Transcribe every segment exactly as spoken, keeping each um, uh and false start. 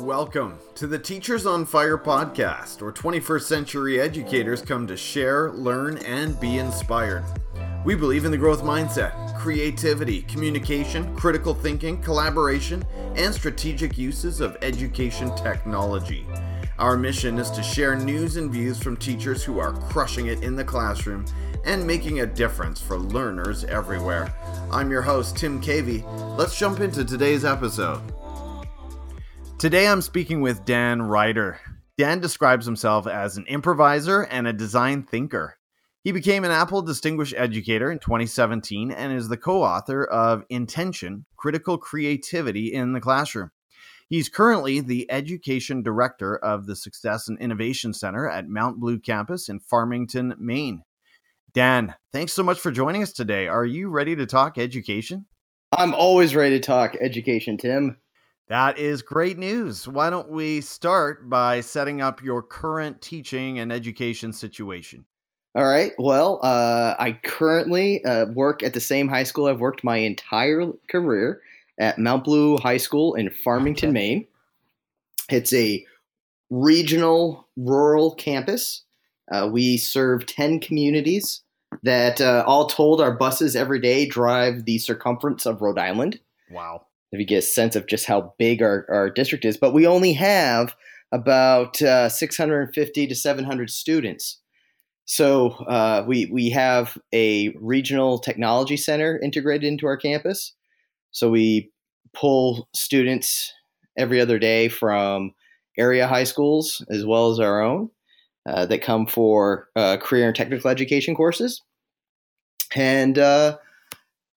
Welcome to the Teachers on Fire podcast, where twenty-first century educators come to share, learn, and be inspired. We believe in the growth mindset, creativity, communication, critical thinking, collaboration, and strategic uses of education technology. Our mission is to share news and views from teachers who are crushing it in the classroom and making a difference for learners everywhere. I'm your host, Tim Cavey. Let's jump into today's episode. Today I'm speaking with Dan Ryder. Dan describes himself as an improviser and a design thinker. He became an Apple Distinguished Educator in twenty seventeen and is the co-author of Intention: Critical Creativity in the Classroom. He's currently the Education Director of the Success and Innovation Center at Mount Blue Campus in Farmington, Maine. Dan, thanks so much for joining us today. Are you ready to talk education? I'm always ready to talk education, Tim. That is great news. Why don't we start by setting up your current teaching and education situation? All right. Well, uh, I currently uh, work at the same high school I've worked my entire career at, Mount Blue High School in Farmington, okay. Maine. It's a regional rural campus. Uh, we serve ten communities that uh, all told our buses every day drive the circumference of Rhode Island. Wow. If you get a sense of just how big our, our district is. But we only have about uh, six hundred fifty to seven hundred students. So uh, we we have a regional technology center integrated into our campus. So we pull students every other day from area high schools as well as our own uh, that come for uh, career and technical education courses. And uh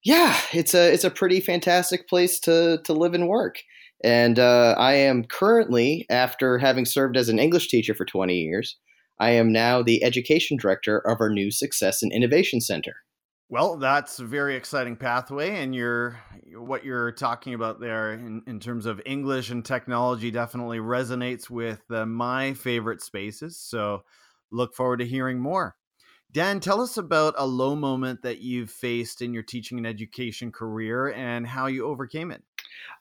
Yeah, it's a it's a pretty fantastic place to to live and work. And uh, I am currently, after having served as an English teacher for twenty years, I am now the education director of our new Success and Innovation Center. Well, that's a very exciting pathway. And you're, what you're talking about there in, in terms of English and technology definitely resonates with uh, my favorite spaces. So look forward to hearing more. Dan, tell us about a low moment that you've faced in your teaching and education career and how you overcame it.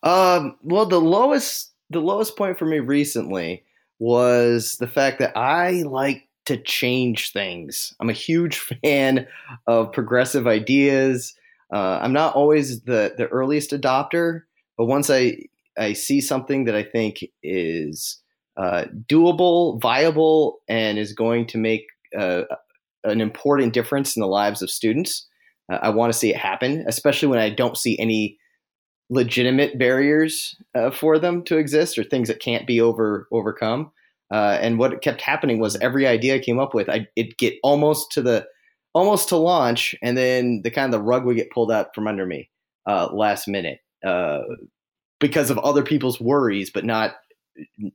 Um, well, the lowest the lowest point for me recently was the fact that I like to change things. I'm a huge fan of progressive ideas. Uh, I'm not always the, the earliest adopter, but once I, I see something that I think is uh, doable, viable, and is going to make uh, – an important difference in the lives of students. Uh, I want to see it happen, especially when I don't see any legitimate barriers uh, for them to exist or things that can't be over overcome. Uh, and what kept happening was every idea I came up with, I, it'd get almost to the almost to launch, and then the kind of the rug would get pulled out from under me uh, last minute uh, because of other people's worries, but not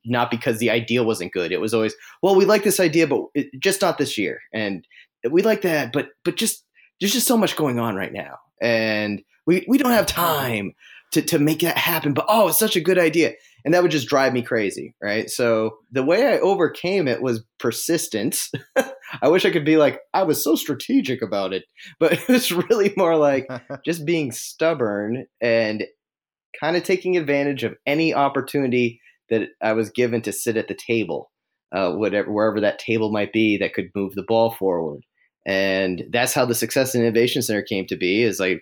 not because the idea wasn't good. It was always, well, we like this idea, but it, just not this year. And we like that, but, but just, there's just so much going on right now. And we, we don't have time to, to make that happen, but, oh, it's such a good idea. And that would just drive me crazy. Right. So the way I overcame it was persistence. I wish I could be like, I was so strategic about it, but it was really more like just being stubborn and kind of taking advantage of any opportunity that I was given to sit at the table, uh, whatever, wherever that table might be that could move the ball forward. And that's how the Success and Innovation Center came to be, is I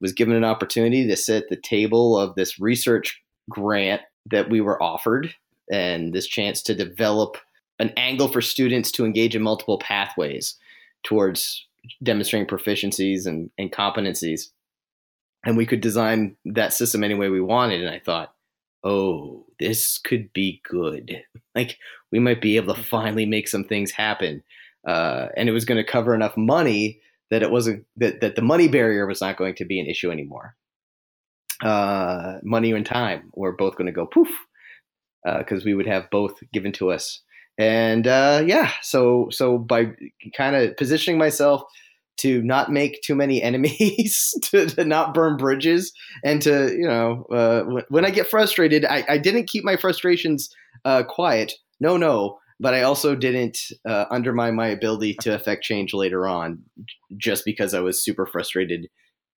was given an opportunity to sit at the table of this research grant that we were offered and this chance to develop an angle for students to engage in multiple pathways towards demonstrating proficiencies and, and competencies. And we could design that system any way we wanted. And I thought, oh, this could be good. Like, we might be able to finally make some things happen. Uh, and it was going to cover enough money that it wasn't that, that the money barrier was not going to be an issue anymore. Uh, money and time were both going to go poof because uh, we would have both given to us. And uh, yeah, so so by kind of positioning myself to not make too many enemies, to, to not burn bridges, and to, you know, uh, w- when I get frustrated, I, I didn't keep my frustrations uh, quiet. No, no. But I also didn't uh, undermine my ability to affect change later on just because I was super frustrated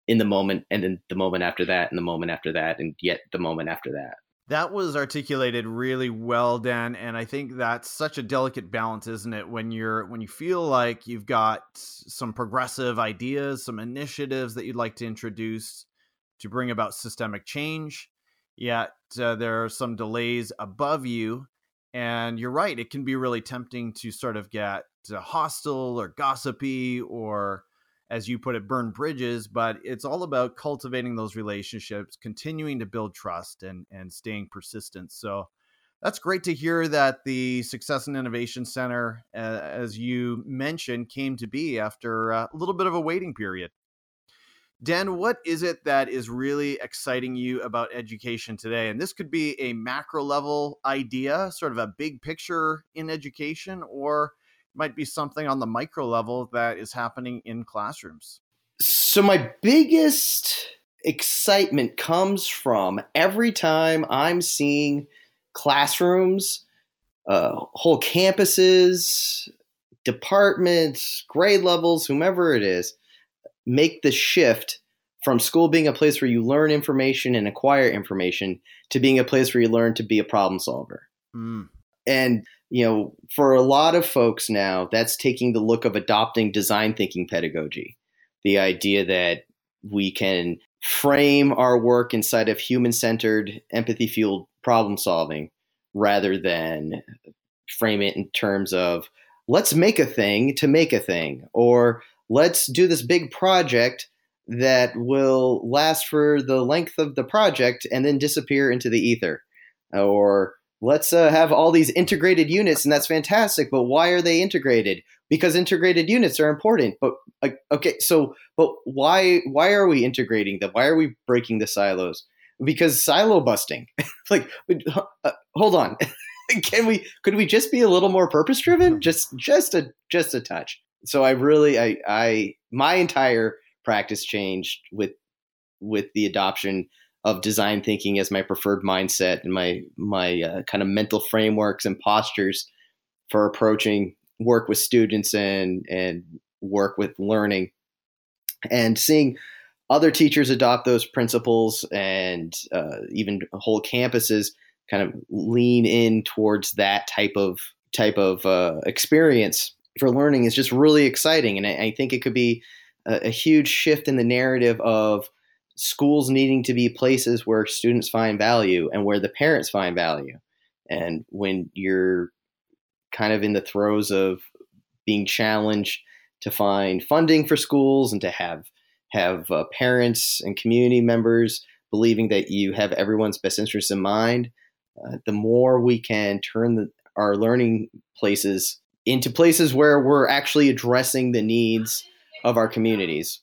in the moment, and then the moment after that, and the moment after that, and yet the moment after that. That was articulated really well, Dan, and I think that's such a delicate balance, isn't it? When you're when you feel like you've got some progressive ideas, some initiatives that you'd like to introduce to bring about systemic change, yet uh, there are some delays above you, and you're right, it can be really tempting to sort of get uh, hostile or gossipy or, as you put it, burn bridges, but it's all about cultivating those relationships, continuing to build trust and, and staying persistent. So that's great to hear that the Success and Innovation Center, uh, as you mentioned, came to be after a little bit of a waiting period. Dan, what is it that is really exciting you about education today? And this could be a macro level idea, sort of a big picture in education, or might be something on the micro level that is happening in classrooms. So my biggest excitement comes from every time I'm seeing classrooms, uh, whole campuses, departments, grade levels, whomever it is, make the shift from school being a place where you learn information and acquire information to being a place where you learn to be a problem solver. Mm. And you know, for a lot of folks now, that's taking the look of adopting design thinking pedagogy, the idea that we can frame our work inside of human-centered, empathy-fueled problem solving rather than frame it in terms of let's make a thing to make a thing, or let's do this big project that will last for the length of the project and then disappear into the ether, or let's uh, have all these integrated units, and that's fantastic. But why are they integrated? Because integrated units are important. But uh, okay, so but why why are we integrating them? Why are we breaking the silos? Because silo busting. like, uh, hold on, can we? Could we just be a little more purpose driven? Just just a just a touch. So I really I I my entire practice changed with with the adoption of design thinking as my preferred mindset and my my uh, kind of mental frameworks and postures for approaching work with students and and work with learning, and seeing other teachers adopt those principles and uh, even whole campuses kind of lean in towards that type of type of uh, experience for learning is just really exciting, and I, I think it could be a, a huge shift in the narrative of schools needing to be places where students find value and where the parents find value. And when you're kind of in the throes of being challenged to find funding for schools and to have have uh, parents and community members believing that you have everyone's best interests in mind, uh, the more we can turn the, our learning places into places where we're actually addressing the needs of our communities.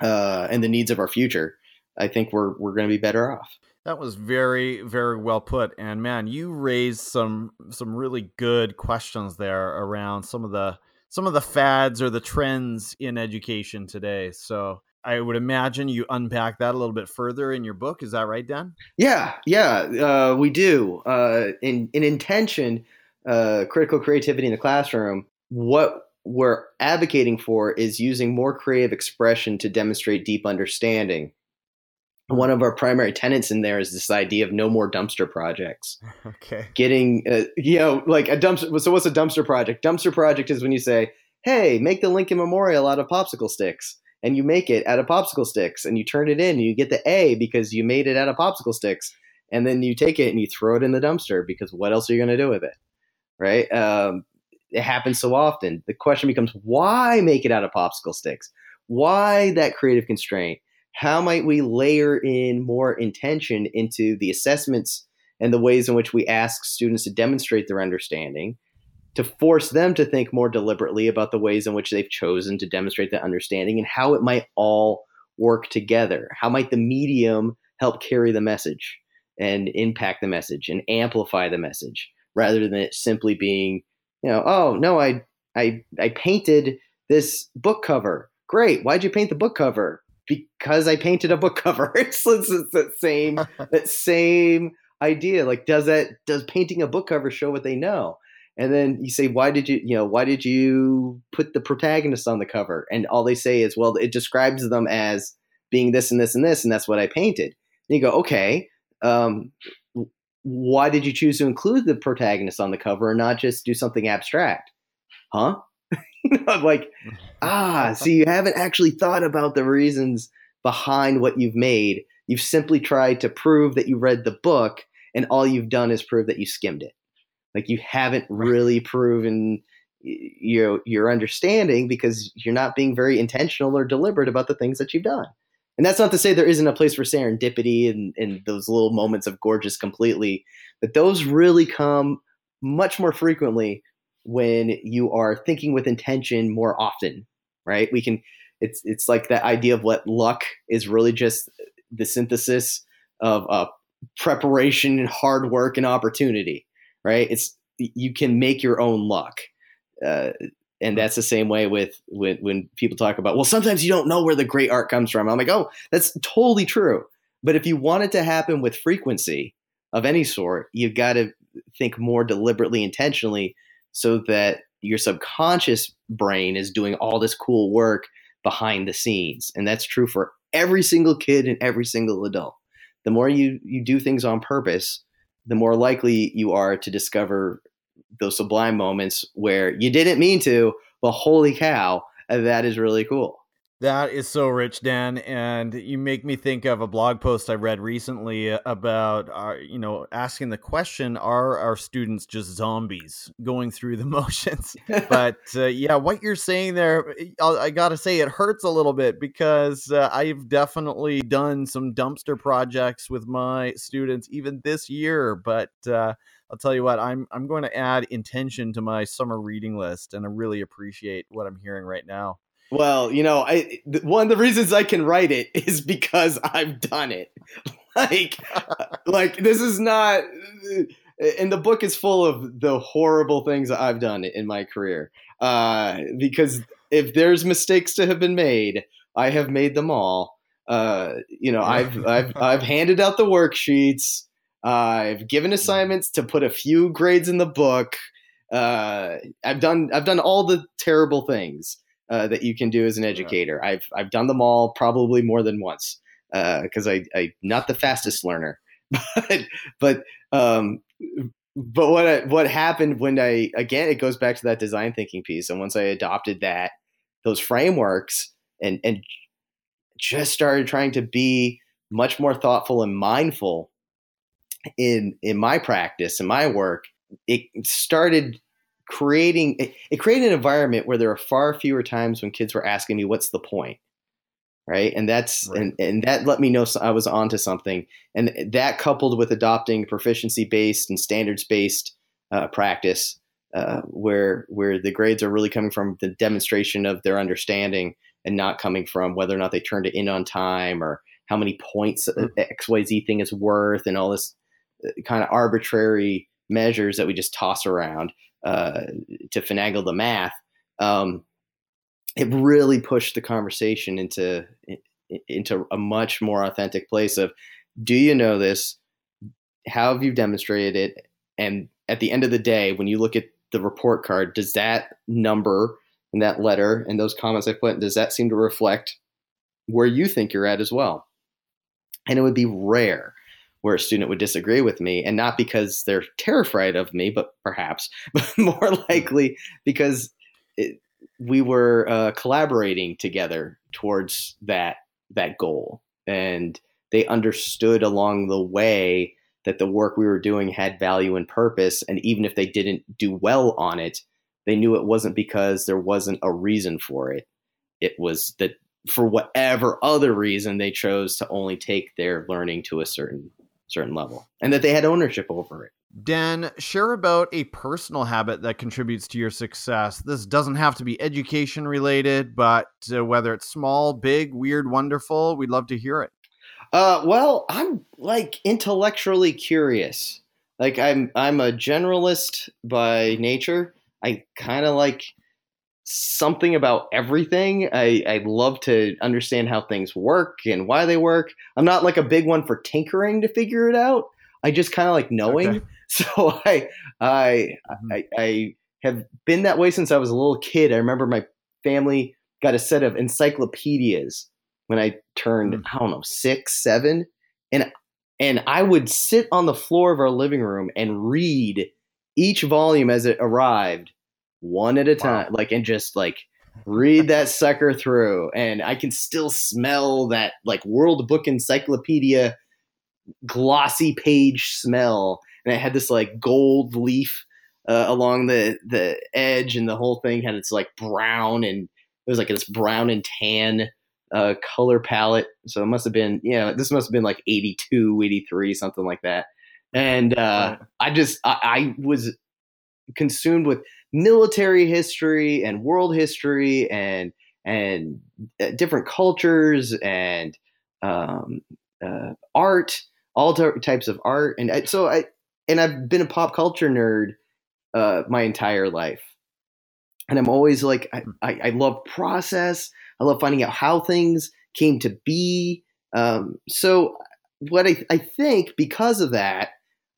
Uh, and the needs of our future, I think we're we're going to be better off. That was very, very well put. And man, you raised some some really good questions there around some of the some of the fads or the trends in education today. So I would imagine you unpack that a little bit further in your book. Is that right, Dan? Yeah, yeah, uh, we do. Uh, in in Intention, uh, Critical Creativity in the Classroom, what we're advocating for is using more creative expression to demonstrate deep understanding. One of our primary tenets in there is this idea of no more dumpster projects. Okay. Getting, uh, you know, like a dumpster. So what's a dumpster project? Dumpster project is when you say, hey, make the Lincoln Memorial out of popsicle sticks, and you make it out of popsicle sticks and you turn it in and you get the A because you made it out of popsicle sticks. And then you take it and you throw it in the dumpster because what else are you going to do with it? Right. Um, It happens so often. The question becomes, why make it out of popsicle sticks? Why that creative constraint? How might we layer in more intention into the assessments and the ways in which we ask students to demonstrate their understanding, to force them to think more deliberately about the ways in which they've chosen to demonstrate that understanding and how it might all work together? How might the medium help carry the message and impact the message and amplify the message rather than it simply being, you know, oh, no, I, I I painted this book cover. Great. Why'd you paint the book cover? Because I painted a book cover. It's, it's, it's that same that same idea. Like, does that does painting a book cover show what they know? And then you say, why did you, you know, why did you put the protagonist on the cover? And all they say is, well, it describes them as being this and this and this, and that's what I painted. And you go, okay, um, why did you choose to include the protagonist on the cover and not just do something abstract? Huh? You know, like, ah, so you haven't actually thought about the reasons behind what you've made. You've simply tried to prove that you read the book, and all you've done is prove that you skimmed it. Like, you haven't really proven, you know, your understanding, because you're not being very intentional or deliberate about the things that you've done. And that's not to say there isn't a place for serendipity and, and those little moments of gorgeous completely, but those really come much more frequently when you are thinking with intention more often, right? We can, it's, it's like that idea of what luck is really just the synthesis of uh, preparation and hard work and opportunity, right? It's, you can make your own luck. Uh, And that's the same way with when, when people talk about, well, sometimes you don't know where the great art comes from. I'm like, oh, that's totally true. But if you want it to happen with frequency of any sort, you've got to think more deliberately, intentionally, so that your subconscious brain is doing all this cool work behind the scenes. And that's true for every single kid and every single adult. The more you, you do things on purpose, the more likely you are to discover those sublime moments where you didn't mean to, but holy cow, that is really cool. That is so rich, Dan. And you make me think of a blog post I read recently about, our, you know, asking the question, are our students just zombies going through the motions? But uh, yeah, what you're saying there, I got to say, it hurts a little bit, because uh, I've definitely done some dumpster projects with my students even this year, but uh, I'll tell you what, I'm I'm going to add intention to my summer reading list, and I really appreciate what I'm hearing right now. Well, you know, I one of the reasons I can write it is because I've done it. Like, like this is not, and the book is full of the horrible things that I've done in my career. Uh, because if there's mistakes to have been made, I have made them all. Uh, you know, I've I've I've handed out the worksheets. I've given assignments to put a few grades in the book. Uh, I've done I've done all the terrible things uh, that you can do as an educator. Yeah. I've I've done them all probably more than once, because uh, I I'm not the fastest learner. But but um, but what I, what happened when I, again, it goes back to that design thinking piece. And once I adopted that, those frameworks, and and just started trying to be much more thoughtful and mindful in in my practice, in my work, it started creating, it, it created an environment where there were far fewer times when kids were asking me, what's the point? Right. And that's, right. and, and that let me know I was onto something. And that, coupled with adopting proficiency based and standards based uh, practice, uh, where, where the grades are really coming from the demonstration of their understanding, and not coming from whether or not they turned it in on time, or how many points mm-hmm. X Y Z thing is worth, and all this kind of arbitrary measures that we just toss around uh, to finagle the math. Um, it really pushed the conversation into, into a much more authentic place of, do you know this? How have you demonstrated it? And at the end of the day, when you look at the report card, does that number and that letter and those comments I put, does that seem to reflect where you think you're at as well? And it would be rare where a student would disagree with me, and not because they're terrified of me, but perhaps, but more likely because it, we were uh, collaborating together towards that, that goal. And they understood along the way that the work we were doing had value and purpose. And even if they didn't do well on it, they knew it wasn't because there wasn't a reason for it. It was that for whatever other reason, they chose to only take their learning to a certain certain level, and that they had ownership over it. Dan, share about a personal habit that contributes to your success. This doesn't have to be education related, but uh, whether it's small, big, weird, wonderful, we'd love to hear it. Uh, well, I'm like intellectually curious. Like I'm, I'm a generalist by nature. I kind of like something about everything. I, I love to understand how things work and why they work. I'm not like a big one for tinkering to figure it out. I just kind of like knowing. Okay. So I, I, mm-hmm. I, I have been that way since I was a little kid. I remember my family got a set of encyclopedias when I turned, mm-hmm. I don't know, six, seven. And And I would sit on the floor of our living room and read each volume as it arrived, one at a time, wow. like, and just like read that sucker through. And I can still smell that like World Book Encyclopedia glossy page smell. And it had this like gold leaf uh, along the, the edge, and the whole thing had its like brown, and it was like this brown and tan Uh, color palette. So it must have been, you know, this must have been like eighty-two, eighty-three, something like that. And uh, I just, I, I was consumed with military history and world history and and different cultures and um, uh, art, all t- types of art. And I, so I, and I've been a pop culture nerd uh, my entire life. And I'm always like, I, I, I love process. I love finding out how things came to be. Um, so what I, I think because of that,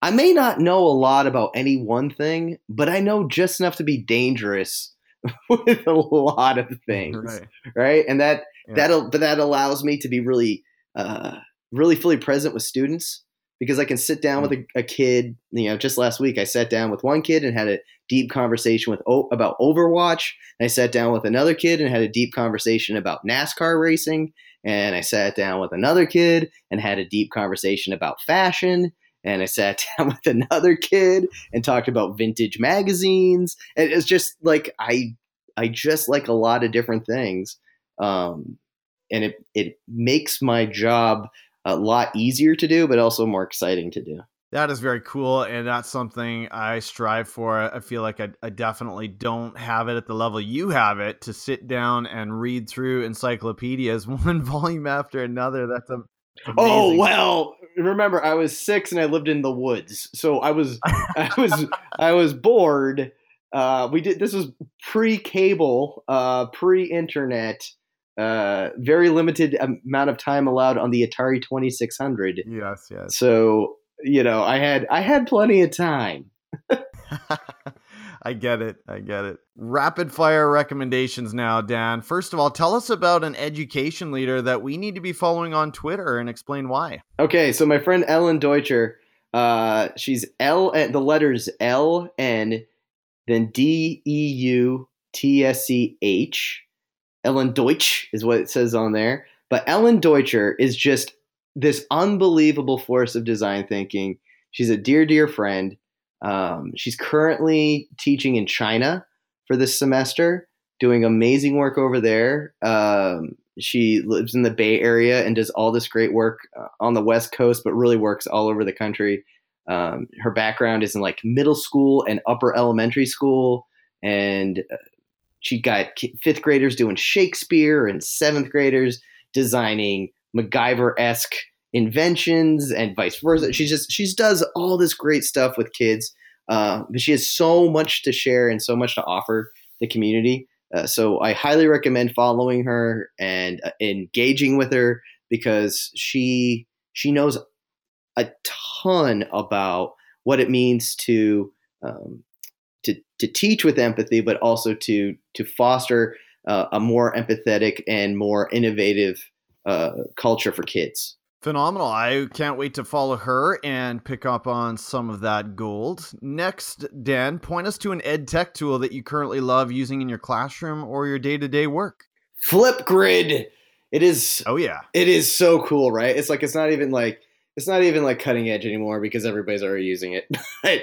I may not know a lot about any one thing, but I know just enough to be dangerous with a lot of things. Right. right? And that, yeah. that'll, but that allows me to be really, uh, really fully present with students, because I can sit down mm-hmm. with a, a kid. You know, just last week I sat down with one kid and had a deep conversation with o- about Overwatch. And I sat down with another kid and had a deep conversation about NASCAR racing. And I sat down with another kid and had a deep conversation about fashion. And I sat down with another kid and talked about vintage magazines. And it's just like, I, I just like a lot of different things. Um, and it, it makes my job a lot easier to do, but also more exciting to do. That is very cool. And that's something I strive for. I feel like I, I definitely don't have it at the level you have it, to sit down and read through encyclopedias one volume after another. That's a Oh, well, remember I was six and I lived in the woods. So I was, I was, I was bored. Uh, we did, this was pre-cable, uh, pre-internet. Uh, very limited amount of time allowed on the Atari twenty-six hundred. Yes, yes. So, you know, I had I had plenty of time. I get it. I get it. Rapid fire recommendations now, Dan. First of all, tell us about an education leader that we need to be following on Twitter and explain why. Okay, so my friend Ellen Deutscher, uh, she's L, the letters L and then D E U T S C H. Ellen Deutsch is what it says on there. But Ellen Deutscher is just this unbelievable force of design thinking. She's a dear, dear friend. Um, she's currently teaching in China for this semester, doing amazing work over there. Um, she lives in the Bay Area and does all this great work on the West Coast, but really works all over the country. Um, her background is in like middle school and upper elementary school, and uh, she got fifth graders doing Shakespeare and seventh graders designing MacGyver-esque inventions and vice versa. She just she does all this great stuff with kids, uh, but she has so much to share and so much to offer the community. Uh, so I highly recommend following her and uh, engaging with her, because she she knows a ton about what it means to um, to to teach with empathy, but also to to foster uh, a more empathetic and more innovative uh, culture for kids. Phenomenal. I can't wait to follow her and pick up on some of that gold. Next, Dan, point us to an ed tech tool that you currently love using in your classroom or your day-to-day work. Flipgrid. It is. Oh yeah. It is so cool, right? It's like, it's not even like, It's not even like cutting edge anymore because everybody's already using it. but,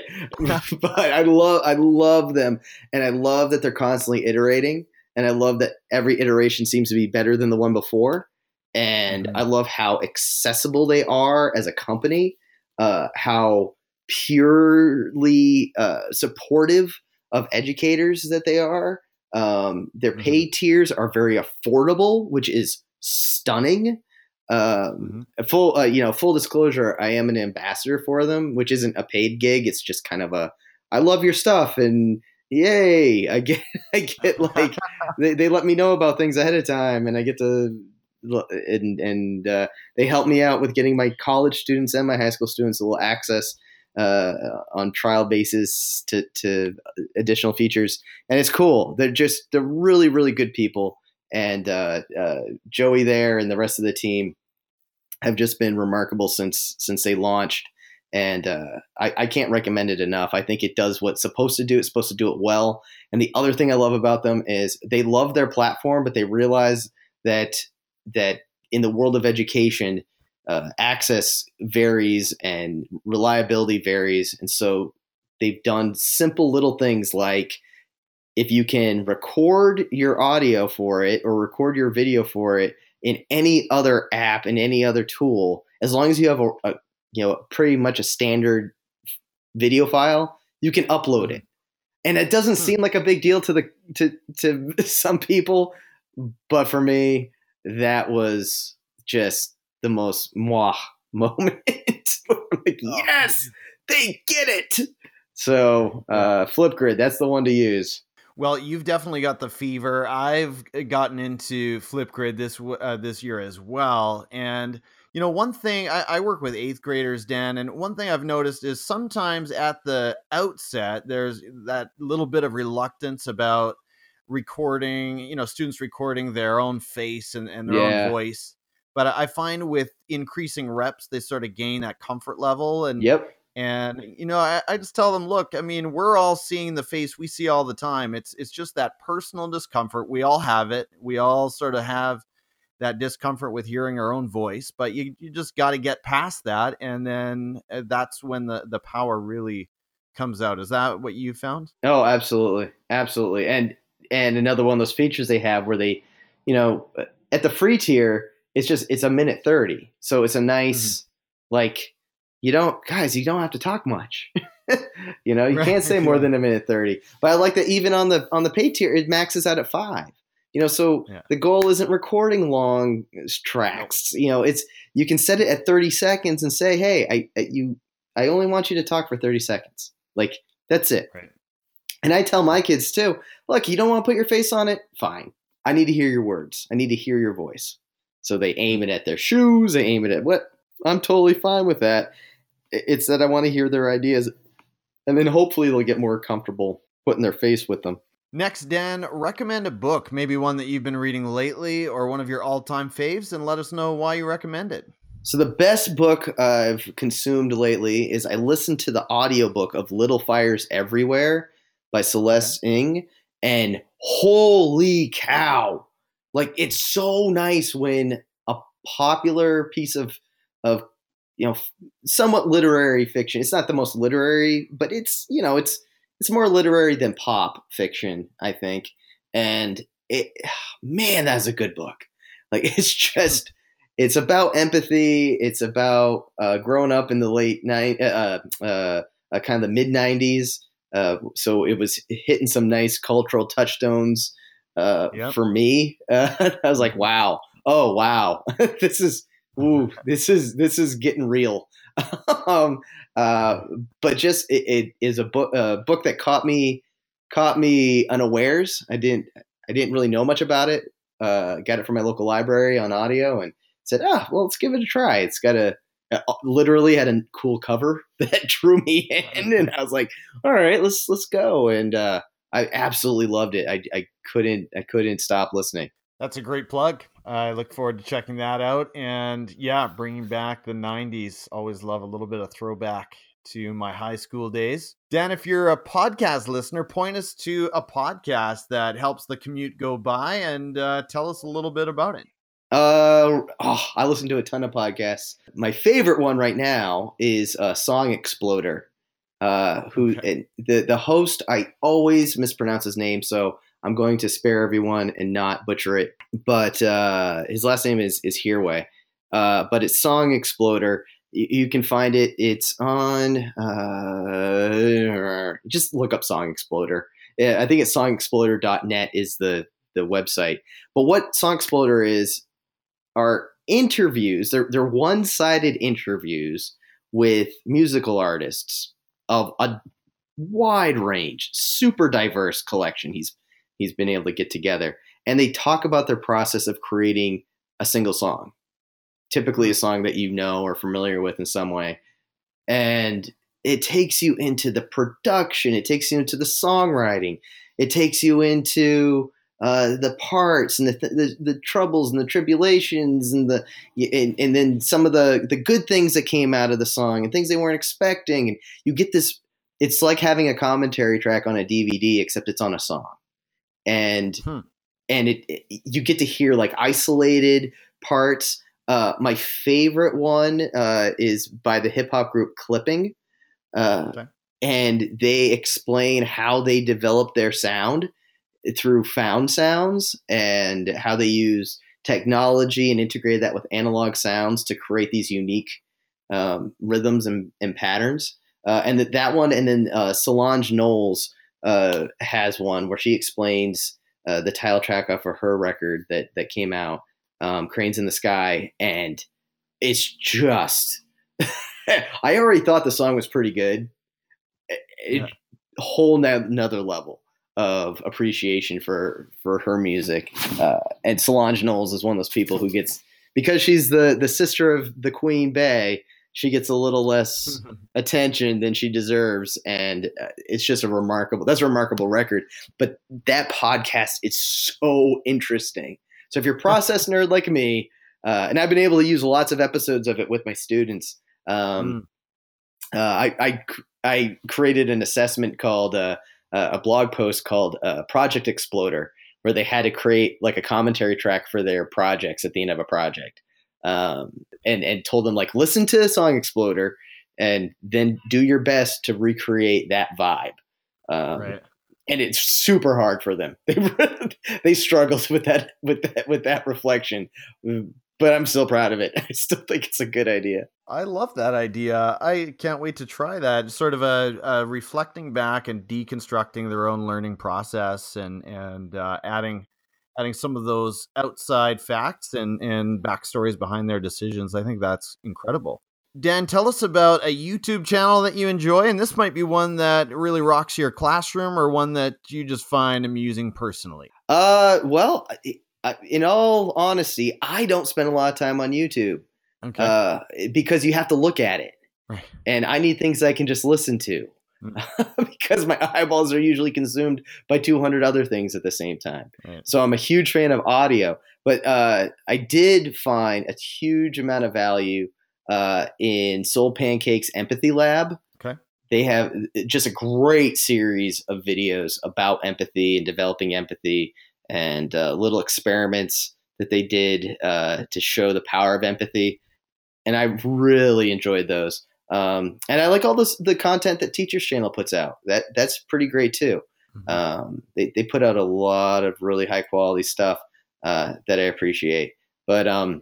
but I love I love them, and I love that they're constantly iterating, and I love that every iteration seems to be better than the one before. And I love how accessible they are as a company, uh, how purely uh, supportive of educators that they are. Um, their pay mm-hmm. tiers are very affordable, which is stunning. Um, mm-hmm. full, uh, you know, full disclosure, I am an ambassador for them, which isn't a paid gig. It's just kind of a, I love your stuff and yay. I get, I get like, they, they let me know about things ahead of time, and I get to, and, and, uh, they help me out with getting my college students and my high school students a little access, uh, on trial basis to, to additional features. And it's cool. They're just, they're really, really good people. And uh, uh, Joey there and the rest of the team have just been remarkable since since they launched. And uh, I, I can't recommend it enough. I think it does what it's supposed to do. It's supposed to do it well. And the other thing I love about them is they love their platform, but they realize that that in the world of education, uh, access varies and reliability varies. And so they've done simple little things like, if you can record your audio for it or record your video for it in any other app, in any other tool, as long as you have a, a you know, pretty much a standard video file, you can upload it. And it doesn't seem like a big deal to the to to some people, but for me, that was just the most mwah moment. Like, yes, they get it. So uh, Flipgrid, that's the one to use. Well, you've definitely got the fever. I've gotten into Flipgrid this uh, this year as well, and you know, one thing, I, I work with eighth graders, Dan, and one thing I've noticed is sometimes at the outset, there's that little bit of reluctance about recording, you know, students recording their own face and, and their yeah. own voice. But I find with increasing reps, they sort of gain that comfort level. And, yep. and you know, I, I just tell them, look, I mean, we're all seeing the face we see all the time. It's it's just that personal discomfort. We all have it. We all sort of have that discomfort with hearing our own voice, but you, you just got to get past that. And then that's when the, the power really comes out. Is that what you found? Oh, absolutely. Absolutely. And, and another one of those features they have where they, you know, at the free tier, it's just, it's a minute thirty. So it's a nice, mm-hmm. like, you don't guys, you don't have to talk much, you know, you right. can't say more than a minute thirty, but I like that even on the, on the pay tier, it maxes out at five. You know, so yeah. the goal isn't recording long tracks. You know, it's you can set it at thirty seconds and say, "Hey, I, I you, I only want you to talk for thirty seconds. Like that's it." Right. And I tell my kids too, "Look, you don't want to put your face on it. Fine. I need to hear your words. I need to hear your voice." So they aim it at their shoes. They aim it at what? I'm totally fine with that. It's that I want to hear their ideas, and then hopefully they'll get more comfortable putting their face with them. Next, Dan, recommend a book, maybe one that you've been reading lately or one of your all-time faves, and let us know why you recommend it. So the best book I've consumed lately is I listened to the audiobook of Little Fires Everywhere by Celeste Ng, and holy cow! Like, it's so nice when a popular piece of, of you know, somewhat literary fiction. It's not the most literary, but it's, you know, it's It's more literary than pop fiction, I think. And it, man, that's a good book. Like, it's just, it's about empathy. It's about uh, growing up in the late ni- uh, uh, uh, kind of the mid nineties. Uh, so it was hitting some nice cultural touchstones uh, yep. for me. Uh, I was like, wow. Oh, wow. this is, ooh, this is, this is getting real. um, uh, but just it, it is a book, a book that caught me, caught me unawares. I didn't, I didn't really know much about it. Uh, got it from my local library on audio and said, ah, well, let's give it a try. It's got a, it literally had a cool cover that drew me in, and I was like, all right, let's let's go. And uh, I absolutely loved it. I, I couldn't, I couldn't stop listening. That's a great plug. I look forward to checking that out. And yeah, bringing back the nineties. Always love a little bit of throwback to my high school days. Dan, if you're a podcast listener, point us to a podcast that helps the commute go by and uh, tell us a little bit about it. Uh, oh, I listen to a ton of podcasts. My favorite one right now is uh, Song Exploder, uh, who okay. the, the host, I always mispronounce his name, so I'm going to spare everyone and not butcher it, but uh, his last name is is Hirway. Uh, but it's Song Exploder. You, you can find it. It's on. Uh, just look up Song Exploder. I think it's song exploder dot net is the the website. But what Song Exploder is are interviews. They're they're one sided interviews with musical artists of a wide range, super diverse collection. He's He's been able to get together, and they talk about their process of creating a single song, typically a song that you know or familiar with in some way. And it takes you into the production. It takes you into the songwriting. It takes you into uh, the parts and the, th- the the troubles and the tribulations and the and, and then some of the, the good things that came out of the song and things they weren't expecting. And you get this. It's like having a commentary track on a D V D, except it's on a song. And hmm. and it, it you get to hear like isolated parts. Uh, my favorite one uh, is by the hip hop group Clipping. Uh, okay. And they explain how they develop their sound through found sounds and how they use technology and integrate that with analog sounds to create these unique um, rhythms and, and patterns. Uh, and that, that one, and then uh, Solange Knowles uh, has one where she explains uh, the title track off of her record that that came out, um, Cranes in the Sky. And it's just... I already thought the song was pretty good. It, yeah. Whole na- another level of appreciation for, for her music. Uh, and Solange Knowles is one of those people who gets, because she's the, the sister of the Queen Bey, she gets a little less attention than she deserves. And it's just a remarkable, that's a remarkable record, but that podcast is so interesting. So if you're a process nerd like me, uh, and I've been able to use lots of episodes of it with my students, um, mm. uh, I, I, I created an assessment called uh, uh, a blog post called uh, Project Exploder, where they had to create like a commentary track for their projects at the end of a project, um, and and told them like listen to Song Exploder and then do your best to recreate that vibe. Um, right. And it's super hard for them. They they struggled with that with that, with that reflection. But I'm still proud of it. I still think it's a good idea. I love that idea. I can't wait to try that. Sort of a, a reflecting back and deconstructing their own learning process, and and uh, adding adding some of those outside facts and and backstories behind their decisions. I think that's incredible. Dan, tell us about a YouTube channel that you enjoy, and this might be one that really rocks your classroom, or one that you just find amusing personally. Uh, well. It- In all honesty, I don't spend a lot of time on YouTube, okay. uh, because you have to look at it, right. And I need things I can just listen to, mm. because my eyeballs are usually consumed by two hundred other things at the same time. Right. So I'm a huge fan of audio, but uh, I did find a huge amount of value uh, in Soul Pancake's Empathy Lab. Okay. They have just a great series of videos about empathy and developing empathy, and uh, little experiments that they did uh, to show the power of empathy. And I really enjoyed those. Um, and I like all this, the content that Teachers Channel puts out. That That's pretty great too. Mm-hmm. Um, they, they put out a lot of really high quality stuff uh, that I appreciate. But um,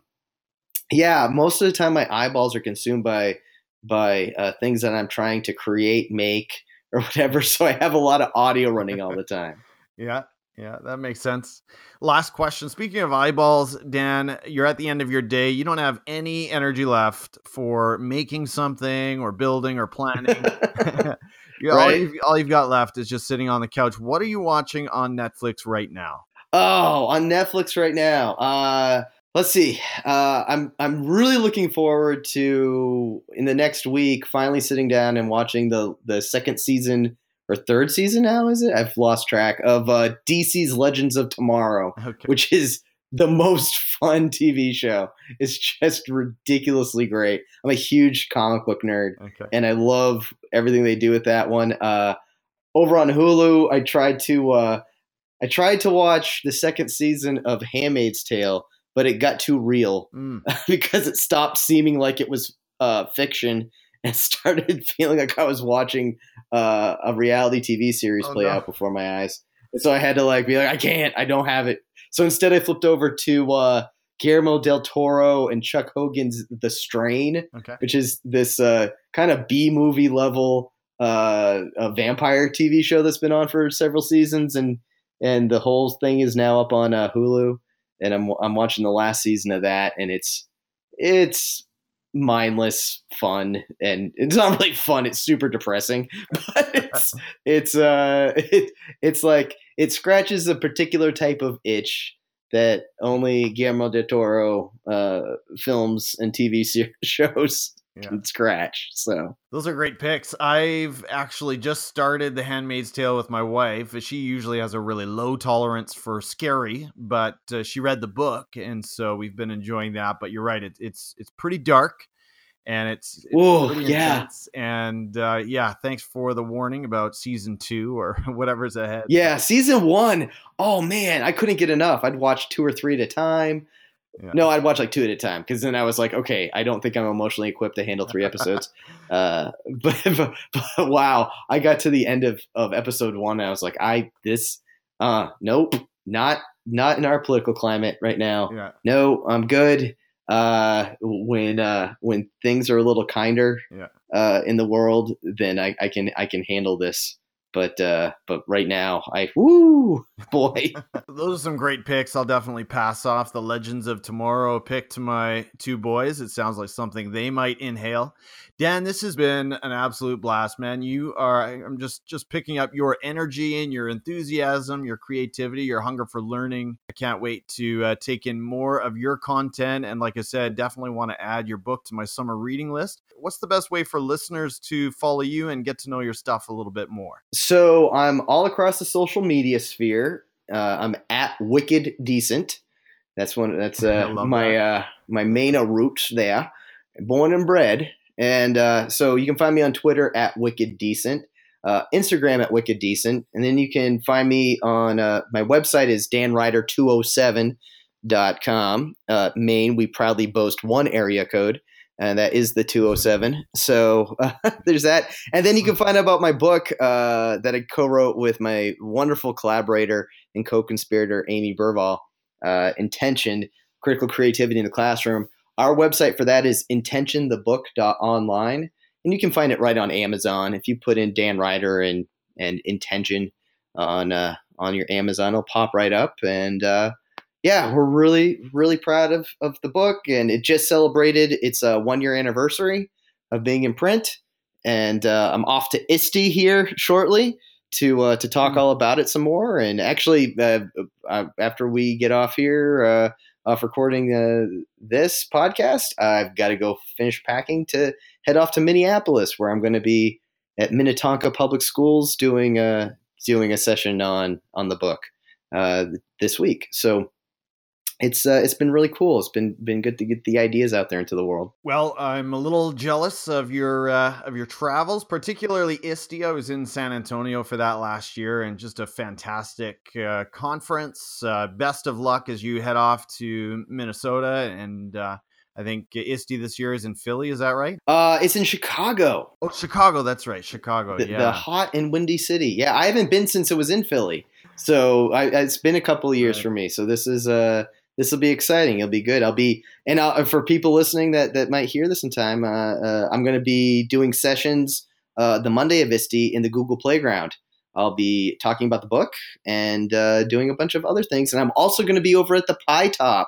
yeah, most of the time my eyeballs are consumed by, by uh, things that I'm trying to create, make, or whatever. So I have a lot of audio running all the time. Yeah. Yeah, that makes sense. Last question. Speaking of eyeballs, Dan, you're at the end of your day. You don't have any energy left for making something or building or planning. you, right? all, you've, all you've got left is just sitting on the couch. What are you watching on Netflix right now? Oh, on Netflix right now. Uh, let's see. Uh, I'm I'm really looking forward to, in the next week, finally sitting down and watching the the second season or third season now, is it? I've lost track of uh, D C's Legends of Tomorrow, okay. Which is the most fun T V show. It's just ridiculously great. I'm a huge comic book nerd, okay. And I love everything they do with that one. Uh, over on Hulu, I tried to uh, I tried to watch the second season of Handmaid's Tale, but it got too real mm. because it stopped seeming like it was uh, fiction. And started feeling like I was watching uh, a reality T V series oh, play no. out before my eyes. And so I had to like be like, I can't, I don't have it. So instead I flipped over to uh, Guillermo del Toro and Chuck Hogan's The Strain, okay. which is this uh, kind of B-movie level uh, a vampire T V show that's been on for several seasons. And and the whole thing is now up on uh, Hulu. And I'm I'm watching the last season of that. And it's it's... mindless fun, and it's not really fun, it's super depressing, but it's it's uh it, it's like it scratches a particular type of itch that only Guillermo del Toro uh films and T V series shows yeah. and scratch. So those are great picks. I've actually just started The Handmaid's Tale with my wife. She usually has a really low tolerance for scary, but uh, she read the book, and so we've been enjoying that. But you're right, it, it's it's pretty dark, and it's, it's Ooh, pretty intense. Yeah. And uh, yeah, thanks for the warning about season two or whatever's ahead. Yeah, season one. Oh man, I couldn't get enough. I'd watch two or three at a time. Yeah. No, I'd watch like two at a time, because then I was like, okay, I don't think I'm emotionally equipped to handle three episodes. uh, but, but, but wow, I got to the end of, of episode one, and I was like, I this, uh, nope, not not in our political climate right now. Yeah. No, I'm good. Uh, when uh, when things are a little kinder yeah. uh, in the world, then I, I can I can handle this. But uh, but right now, I woo boy. Those are some great picks. I'll definitely pass off the Legends of Tomorrow pick to my two boys. It sounds like something they might inhale. Dan, this has been an absolute blast, man. You are I'm just just picking up your energy and your enthusiasm, your creativity, your hunger for learning. I can't wait to uh, take in more of your content. And like I said, definitely want to add your book to my summer reading list. What's the best way for listeners to follow you and get to know your stuff a little bit more? So I'm all across the social media sphere. Uh, I'm at Wicked Decent. That's one. That's uh, my that. uh, my main roots there. Born and bred, and uh, so you can find me on Twitter at Wicked Decent, uh, Instagram at Wicked Decent, and then you can find me on uh, my website is dan ryder two oh seven dot com. Uh, Maine, we proudly boast one area code. And that is the two oh seven. So uh, there's that. And then you can find out about my book uh, that I co-wrote with my wonderful collaborator and co-conspirator, Amy Berval, uh, Intention: Critical Creativity in the Classroom. Our website for that is intention the book dot online. And you can find it right on Amazon. If you put in Dan Ryder and, and Intention on uh, on your Amazon, it'll pop right up. And uh yeah, we're really, really proud of, of the book, and it just celebrated its uh, one-year anniversary of being in print, and uh, I'm off to I S T E here shortly to uh, to talk mm-hmm. all about it some more, and actually, uh, uh, after we get off here, uh, off recording uh, this podcast, I've got to go finish packing to head off to Minneapolis, where I'm going to be at Minnetonka Public Schools doing a, doing a session on, on the book uh, this week, so... It's uh, it's been really cool. It's been been good to get the ideas out there into the world. Well, I'm a little jealous of your uh, of your travels, particularly I S T E. I was in San Antonio for that last year, and just a fantastic uh, conference. Uh, best of luck as you head off to Minnesota, and uh, I think I S T E this year is in Philly. Is that right? Uh, it's in Chicago. Oh, Chicago. That's right, Chicago. The, yeah, the hot and windy city. Yeah, I haven't been since it was in Philly, so I, it's been a couple of years right. for me. So this is a uh, This will be exciting. It'll be good. I'll be, and I'll, for people listening that, that might hear this in time, uh, uh, I'm going to be doing sessions uh, the Monday of I S T E in the Google Playground. I'll be talking about the book and uh, doing a bunch of other things. And I'm also going to be over at the PyTop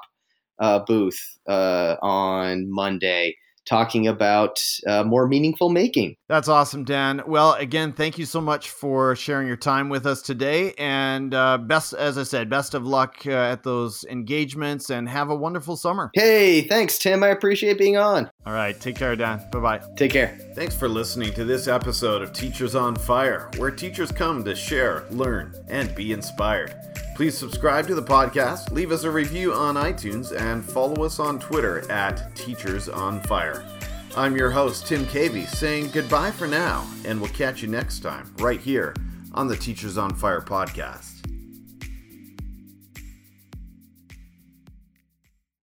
uh, booth uh, on Monday, talking about uh, more meaningful making. That's awesome, Dan. Well, again, thank you so much for sharing your time with us today. And uh, best, as I said, best of luck uh, at those engagements, and have a wonderful summer. Hey, thanks, Tim. I appreciate being on. All right. Take care, Dan. Bye-bye. Take care. Thanks for listening to this episode of Teachers on Fire, where teachers come to share, learn, and be inspired. Please subscribe to the podcast, leave us a review on iTunes, and follow us on Twitter at Teachers on Fire. I'm your host, Tim Cavey, saying goodbye for now, and we'll catch you next time right here on the Teachers on Fire podcast.